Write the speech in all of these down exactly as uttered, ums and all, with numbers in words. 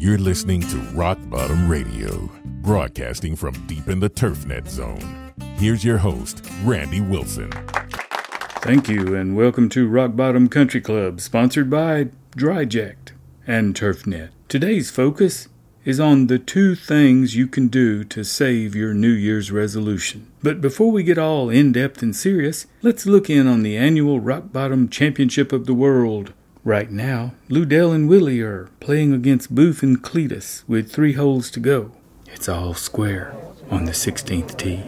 You're listening to Rock Bottom Radio, broadcasting from deep in the TurfNet zone. Here's your host, Randy Wilson. Thank you, and welcome to Rock Bottom Country Club, sponsored by Dryject and TurfNet. Today's focus is on the two things you can do to save your New Year's resolution. But before we get all in-depth and serious, let's look in on the annual Rock Bottom Championship of the World. Right now, Ludell and Willy are playing against Booth and Cletus with three holes to go. It's all square on the sixteenth tee.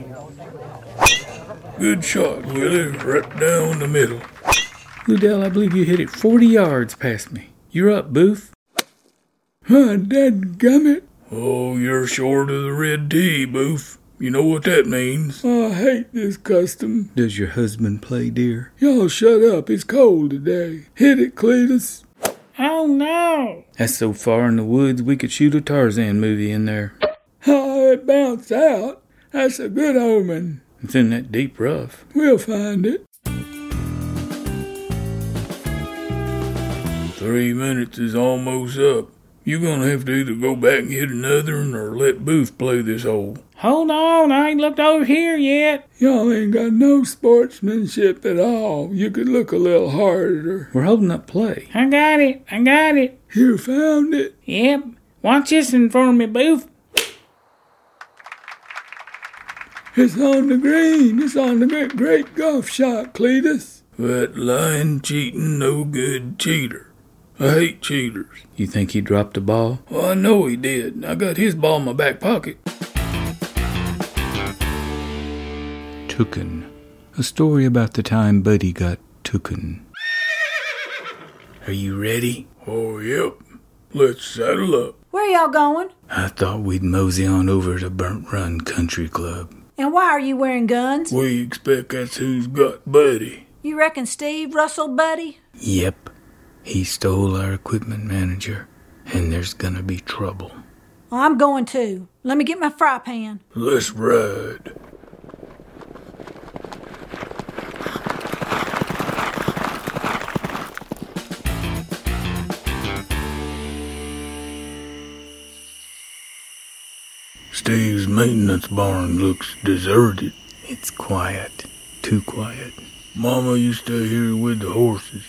Good shot, Willy, right down the middle. Ludell, I believe you hit it forty yards past me. You're up, Booth. Huh, dadgummit. Oh, you're short of the red tee, Boof. You know what that means. I hate this custom. Does your husband play, dear? Y'all shut up. It's cold today. Hit it, Cletus. Oh, no. That's so far in the woods we could shoot a Tarzan movie in there. Oh, it bounced out. That's a good omen. It's in that deep rough. We'll find it. Three minutes is almost up. You're going to have to either go back and hit another one or let Booth play this hole. Hold on, I ain't looked over here yet. Y'all ain't got no sportsmanship at all. You could look a little harder. We're holding up play. I got it, I got it. You found it? Yep. Watch this one for me, Booth. It's on the green. It's on the great, great golf shot, Cletus. That lying, cheating, no good cheater. I hate cheaters. You think he dropped the ball? Well, I know he did. I got his ball in my back pocket. Tooken. A story about the time Buddy got tooken. Are you ready? Oh, yep. Let's saddle up. Where y'all going? I thought we'd mosey on over to Burnt Run Country Club. And why are you wearing guns? We expect that's who's got Buddy. You reckon Steve rustled Buddy? Yep. He stole our equipment manager, and there's gonna be trouble. Well, I'm going too. Let me get my fry pan. Let's ride. Steve's maintenance barn looks deserted. It's quiet. Too quiet. Mama used to hear with the horses.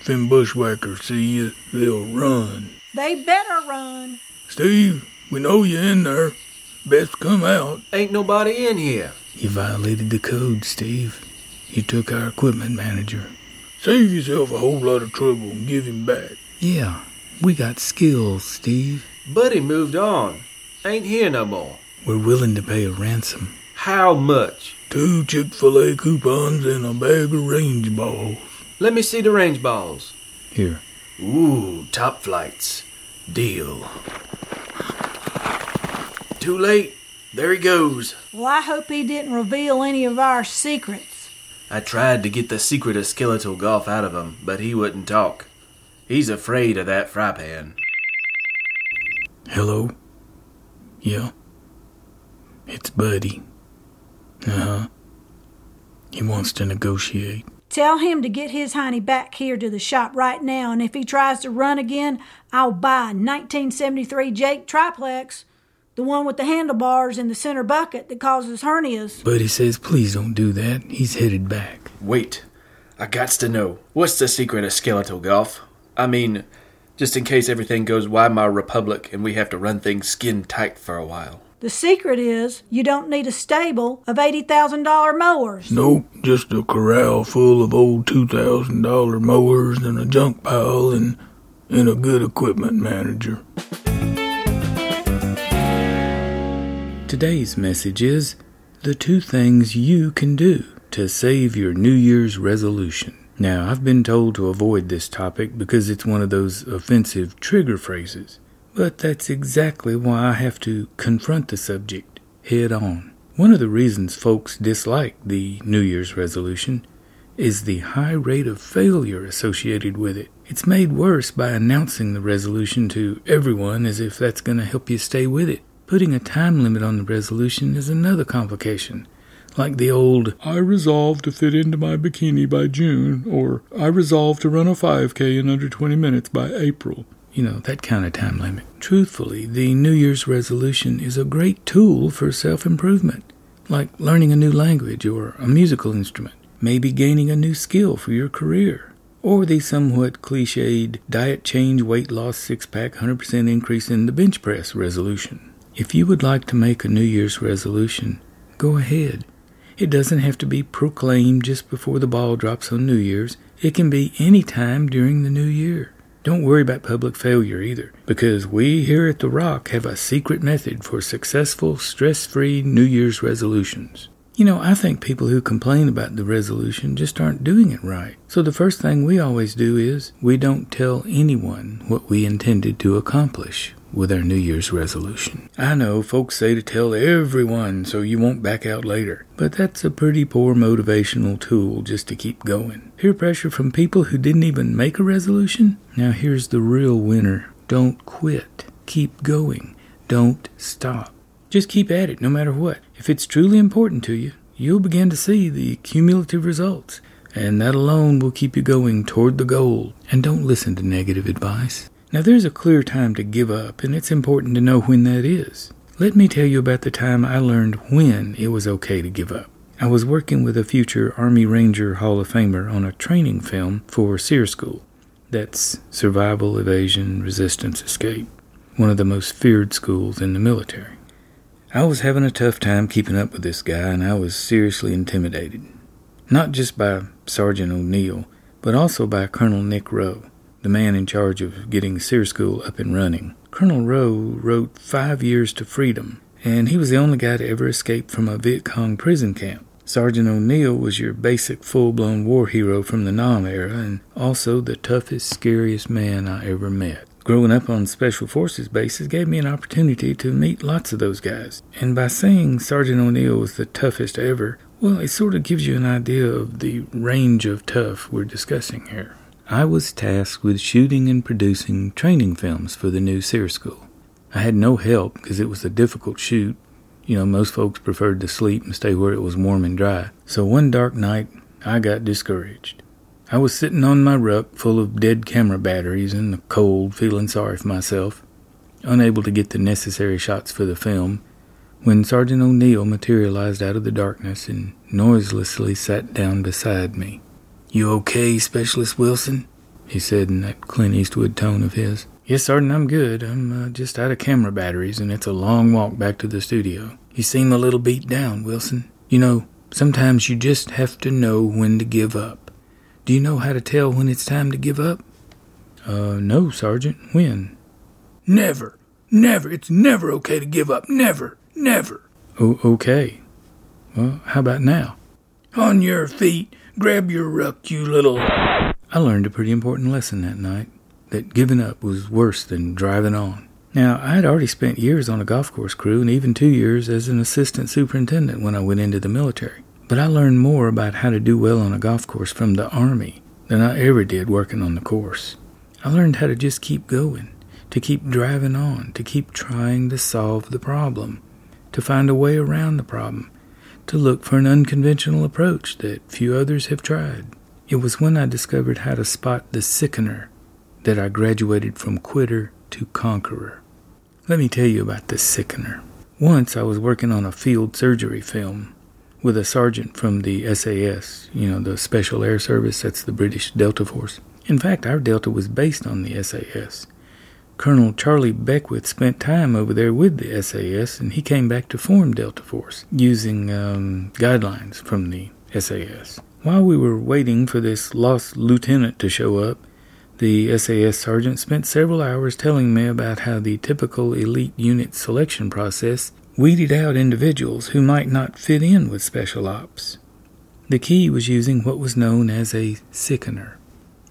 If them bushwhackers see you, they'll run. They better run. Steve, we know you're in there. Best come out. Ain't nobody in here. You violated the code, Steve. You took our equipment manager. Save yourself a whole lot of trouble and give him back. Yeah, we got skills, Steve. Buddy moved on. Ain't here no more. We're willing to pay a ransom. How much? Two Chick-fil-A coupons and a bag of range balls. Let me see the range balls. Here. Ooh, top flights. Deal. Too late. There he goes. Well, I hope he didn't reveal any of our secrets. I tried to get the secret of Skeletal Golf out of him, but he wouldn't talk. He's afraid of that fry pan. Hello? Yeah? It's Buddy. Uh-huh. He wants to negotiate. Tell him to get his hiney back here to the shop right now, and if he tries to run again, I'll buy a nineteen seventy-three Jake Triplex, the one with the handlebars in the center bucket that causes hernias. Buddy says please don't do that. He's headed back. Wait. I gots to know. What's the secret of Skeletal Golf? I mean, just in case everything goes Weimar Republic and we have to run things skin tight for a while. The secret is you don't need a stable of eighty thousand dollars mowers. Nope, just a corral full of old two thousand dollars mowers and a junk pile and, and a good equipment manager. Today's message is the two things you can do to save your New Year's resolution. Now, I've been told to avoid this topic because it's one of those offensive trigger phrases. But that's exactly why I have to confront the subject head on. One of the reasons folks dislike the New Year's resolution is the high rate of failure associated with it. It's made worse by announcing the resolution to everyone as if that's going to help you stay with it. Putting a time limit on the resolution is another complication. Like the old, I resolve to fit into my bikini by June, or I resolve to run a five K in under twenty minutes by April. you know, that kind of time limit. Truthfully, the New Year's resolution is a great tool for self-improvement, like learning a new language or a musical instrument, maybe gaining a new skill for your career, or the somewhat cliched diet change, weight loss, six-pack, one hundred percent increase in the bench press resolution. If you would like to make a New Year's resolution, go ahead. It doesn't have to be proclaimed just before the ball drops on New Year's. It can be any time during the new year. Don't worry about public failure either, because we here at The Rock have a secret method for successful, stress-free New Year's resolutions. You know, I think people who complain about the resolution just aren't doing it right. So the first thing we always do is we don't tell anyone what we intended to accomplish with our New Year's resolution. I know folks say to tell everyone so you won't back out later, but that's a pretty poor motivational tool just to keep going. Peer pressure from people who didn't even make a resolution? Now here's the real winner. Don't quit. Keep going. Don't stop. Just keep at it no matter what. If it's truly important to you, you'll begin to see the cumulative results, and that alone will keep you going toward the goal. And don't listen to negative advice. Now there's a clear time to give up, and it's important to know when that is. Let me tell you about the time I learned when it was okay to give up. I was working with a future Army Ranger Hall of Famer on a training film for SERE School. That's Survival, Evasion, Resistance, Escape, one of the most feared schools in the military. I was having a tough time keeping up with this guy, and I was seriously intimidated. Not just by Sergeant O'Neill, but also by Colonel Nick Rowe, the man in charge of getting SERE School up and running. Colonel Rowe wrote Five Years to Freedom, and he was the only guy to ever escape from a Viet Cong prison camp. Sergeant O'Neill was your basic full-blown war hero from the Nam era, and also the toughest, scariest man I ever met. Growing up on Special Forces bases gave me an opportunity to meet lots of those guys, and by saying Sergeant O'Neill was the toughest ever, well, it sort of gives you an idea of the range of tough we're discussing here. I was tasked with shooting and producing training films for the new SERE School. I had no help because it was a difficult shoot. You know, most folks preferred to sleep and stay where it was warm and dry. So one dark night, I got discouraged. I was sitting on my ruck full of dead camera batteries in the cold, feeling sorry for myself, unable to get the necessary shots for the film, when Sergeant O'Neill materialized out of the darkness and noiselessly sat down beside me. "You okay, Specialist Wilson?" he said in that Clint Eastwood tone of his. "Yes, Sergeant, I'm good. I'm uh, just out of camera batteries, and it's a long walk back to the studio." "You seem a little beat down, Wilson. You know, sometimes you just have to know when to give up. Do you know how to tell when it's time to give up?" Uh, no, Sergeant. When?" "Never. Never. It's never okay to give up. Never. Never." "Oh, okay. Well, how about now?" "On your feet. Grab your ruck, you little..." I learned a pretty important lesson that night, that giving up was worse than driving on. Now, I had already spent years on a golf course crew and even two years as an assistant superintendent when I went into the military. But I learned more about how to do well on a golf course from the Army than I ever did working on the course. I learned how to just keep going, to keep driving on, to keep trying to solve the problem, to find a way around the problem, to look for an unconventional approach that few others have tried. It was when I discovered how to spot the sickener that I graduated from quitter to conqueror. Let me tell you about the sickener. Once I was working on a field surgery film with a sergeant from the S A S, you know, the Special Air Service, that's the British Delta Force. In fact, our Delta was based on the S A S. Colonel Charlie Beckwith spent time over there with the S A S, and he came back to form Delta Force using um, guidelines from the S A S. While we were waiting for this lost lieutenant to show up, the S A S sergeant spent several hours telling me about how the typical elite unit selection process weeded out individuals who might not fit in with special ops. The key was using what was known as a sickener.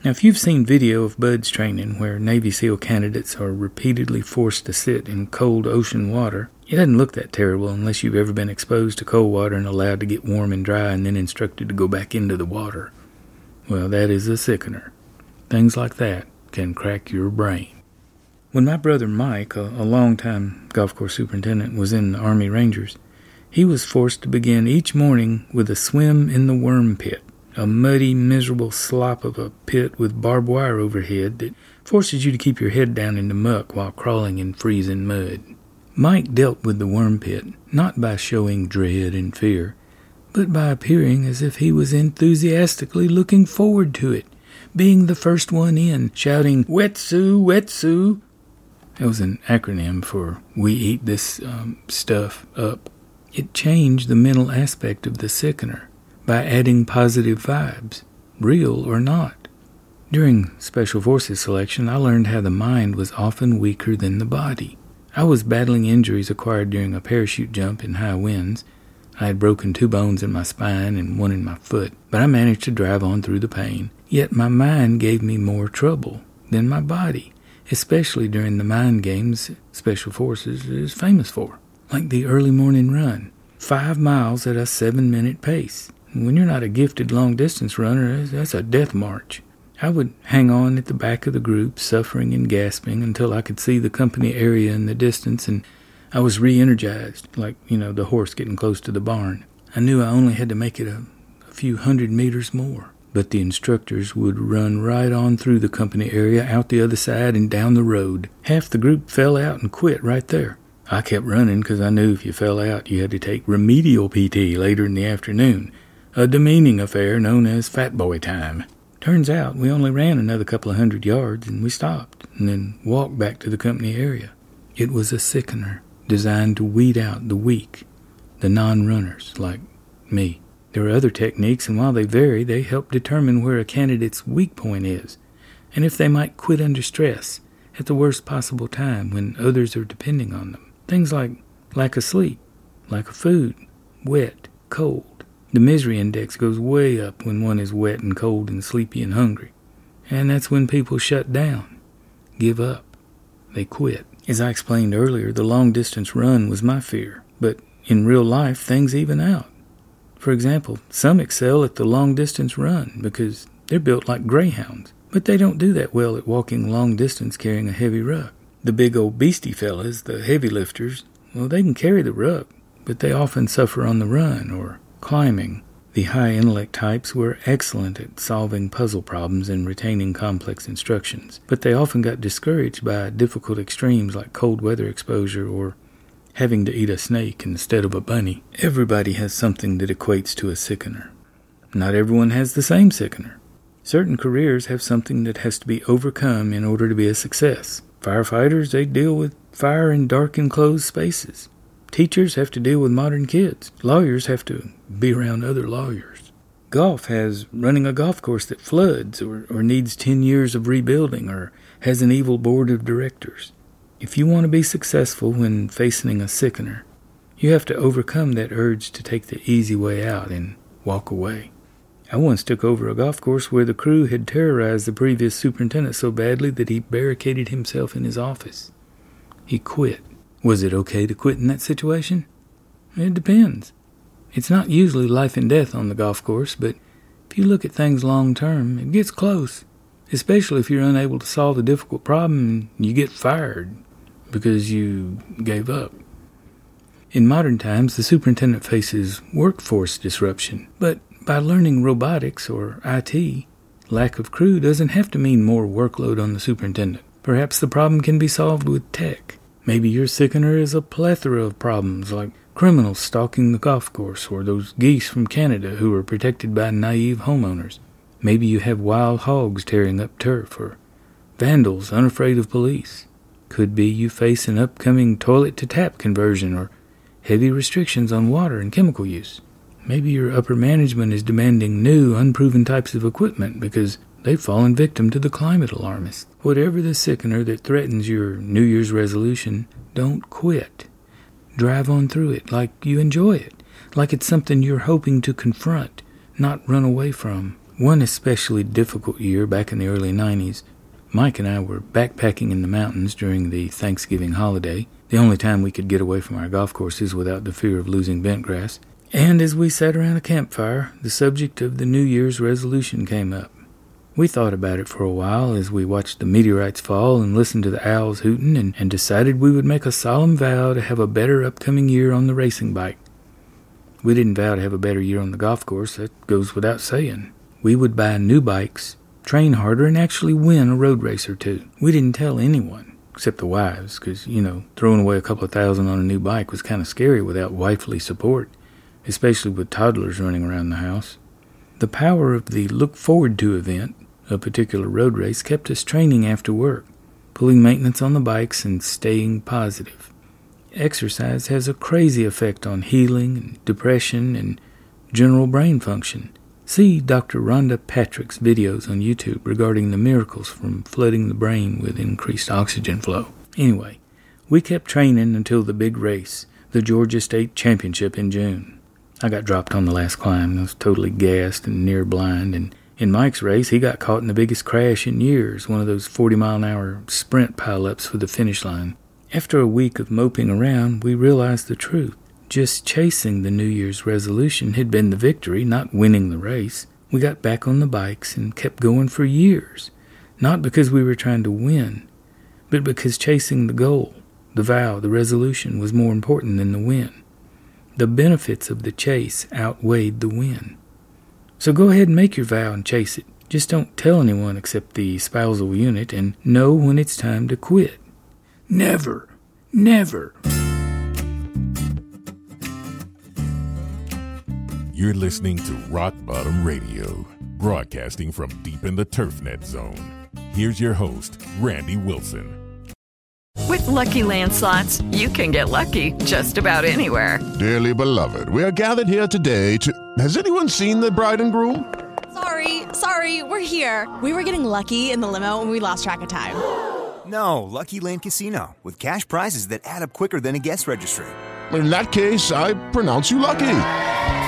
Now, if you've seen video of BUDS training where Navy SEAL candidates are repeatedly forced to sit in cold ocean water, it doesn't look that terrible unless you've ever been exposed to cold water and allowed to get warm and dry and then instructed to go back into the water. Well, that is a sickener. Things like that can crack your brain. When my brother Mike, a, a longtime golf course superintendent, was in the Army Rangers, he was forced to begin each morning with a swim in the worm pit. a muddy, miserable slop of a pit with barbed wire overhead that forces you to keep your head down in the muck while crawling in freezing mud. Mike dealt with the worm pit, not by showing dread and fear, but by appearing as if he was enthusiastically looking forward to it, being the first one in, shouting, "Wetsu, Wetsu!" That was an acronym for "We Eat This um, Stuff Up." It changed the mental aspect of the sickener by adding positive vibes, real or not. During Special Forces selection, I learned how the mind was often weaker than the body. I was battling injuries acquired during a parachute jump in high winds. I had broken two bones in my spine and one in my foot, but I managed to drive on through the pain. Yet my mind gave me more trouble than my body, especially during the mind games Special Forces is famous for, like the early morning run, five miles at a seven-minute pace. When you're not a gifted long-distance runner, that's a death march. I would hang on at the back of the group, suffering and gasping, until I could see the company area in the distance, and I was re-energized, like, you know, the horse getting close to the barn. I knew I only had to make it a, a few hundred meters more, but the instructors would run right on through the company area, out the other side, and down the road. Half the group fell out and quit right there. I kept running because I knew if you fell out, you had to take remedial P T later in the afternoon, a demeaning affair known as fat boy time. Turns out we only ran another couple of hundred yards and we stopped and then walked back to the company area. It was a sickener designed to weed out the weak, the non-runners like me. There are other techniques, and while they vary, they help determine where a candidate's weak point is and if they might quit under stress at the worst possible time when others are depending on them. Things like lack of sleep, lack of food, wet, cold. The misery index goes way up when one is wet and cold and sleepy and hungry. And that's when people shut down, give up. They quit. As I explained earlier, the long-distance run was my fear. But in real life, things even out. For example, some excel at the long-distance run because they're built like greyhounds. But they don't do that well at walking long distance carrying a heavy ruck. The big old beastie fellas, the heavy lifters, well, they can carry the ruck, but they often suffer on the run or climbing. The high intellect types were excellent at solving puzzle problems and retaining complex instructions, but they often got discouraged by difficult extremes like cold weather exposure or having to eat a snake instead of a bunny. Everybody has something that equates to a sickener. Not everyone has the same sickener. Certain careers have something that has to be overcome in order to be a success. Firefighters, they deal with fire in dark enclosed spaces. Teachers have to deal with modern kids. Lawyers have to be around other lawyers. Golf has running a golf course that floods or, or needs ten years of rebuilding or has an evil board of directors. If you want to be successful when facing a sickener, you have to overcome that urge to take the easy way out and walk away. I once took over a golf course where the crew had terrorized the previous superintendent so badly that he barricaded himself in his office. He quit. Was it okay to quit in that situation? It depends. It's not usually life and death on the golf course, but if you look at things long term, it gets close, especially if you're unable to solve a difficult problem and you get fired because you gave up. In modern times, the superintendent faces workforce disruption, but by learning robotics or I T, lack of crew doesn't have to mean more workload on the superintendent. Perhaps the problem can be solved with tech. Maybe your sickener is a plethora of problems like criminals stalking the golf course or those geese from Canada who are protected by naive homeowners. Maybe you have wild hogs tearing up turf or vandals unafraid of police. Could be you face an upcoming toilet-to-tap conversion or heavy restrictions on water and chemical use. Maybe your upper management is demanding new, unproven types of equipment because they've fallen victim to the climate alarmist. Whatever the sickener that threatens your New Year's resolution, don't quit. Drive on through it like you enjoy it, like it's something you're hoping to confront, not run away from. One especially difficult year back in the early nineties, Mike and I were backpacking in the mountains during the Thanksgiving holiday, the only time we could get away from our golf courses without the fear of losing bent grass. And as we sat around a campfire, the subject of the New Year's resolution came up. We thought about it for a while as we watched the meteorites fall and listened to the owls hooting and, and decided we would make a solemn vow to have a better upcoming year on the racing bike. We didn't vow to have a better year on the golf course, that goes without saying. We would buy new bikes, train harder, and actually win a road race or two. We didn't tell anyone, except the wives, because, you know, throwing away a couple of thousand on a new bike was kind of scary without wifely support, especially with toddlers running around the house. The power of the look-forward-to event, a particular road race, kept us training after work, pulling maintenance on the bikes and staying positive. Exercise has a crazy effect on healing, and depression, and general brain function. See Doctor Rhonda Patrick's videos on YouTube regarding the miracles from flooding the brain with increased oxygen flow. Anyway, we kept training until the big race, the Georgia State Championship in June. I got dropped on the last climb. I was totally gassed and near blind, and in Mike's race, he got caught in the biggest crash in years, one of those forty-mile-an-hour sprint pileups for the finish line. After a week of moping around, we realized the truth. Just chasing the New Year's resolution had been the victory, not winning the race. We got back on the bikes and kept going for years, not because we were trying to win, but because chasing the goal, the vow, the resolution was more important than the win. The benefits of the chase outweighed the win. So go ahead and make your vow and chase it. Just don't tell anyone except the spousal unit, and know when it's time to quit. Never, never. You're listening to Rock Bottom Radio, broadcasting from deep in the TurfNet zone. Here's your host, Randy Wilson. With Lucky Land Slots, you can get lucky just about anywhere. Dearly beloved, we are gathered here today to... Has anyone seen the bride and groom? Sorry, sorry, we're here. We were getting lucky in the limo and we lost track of time. No, Lucky Land Casino, with cash prizes that add up quicker than a guest registry. In that case, I pronounce you lucky.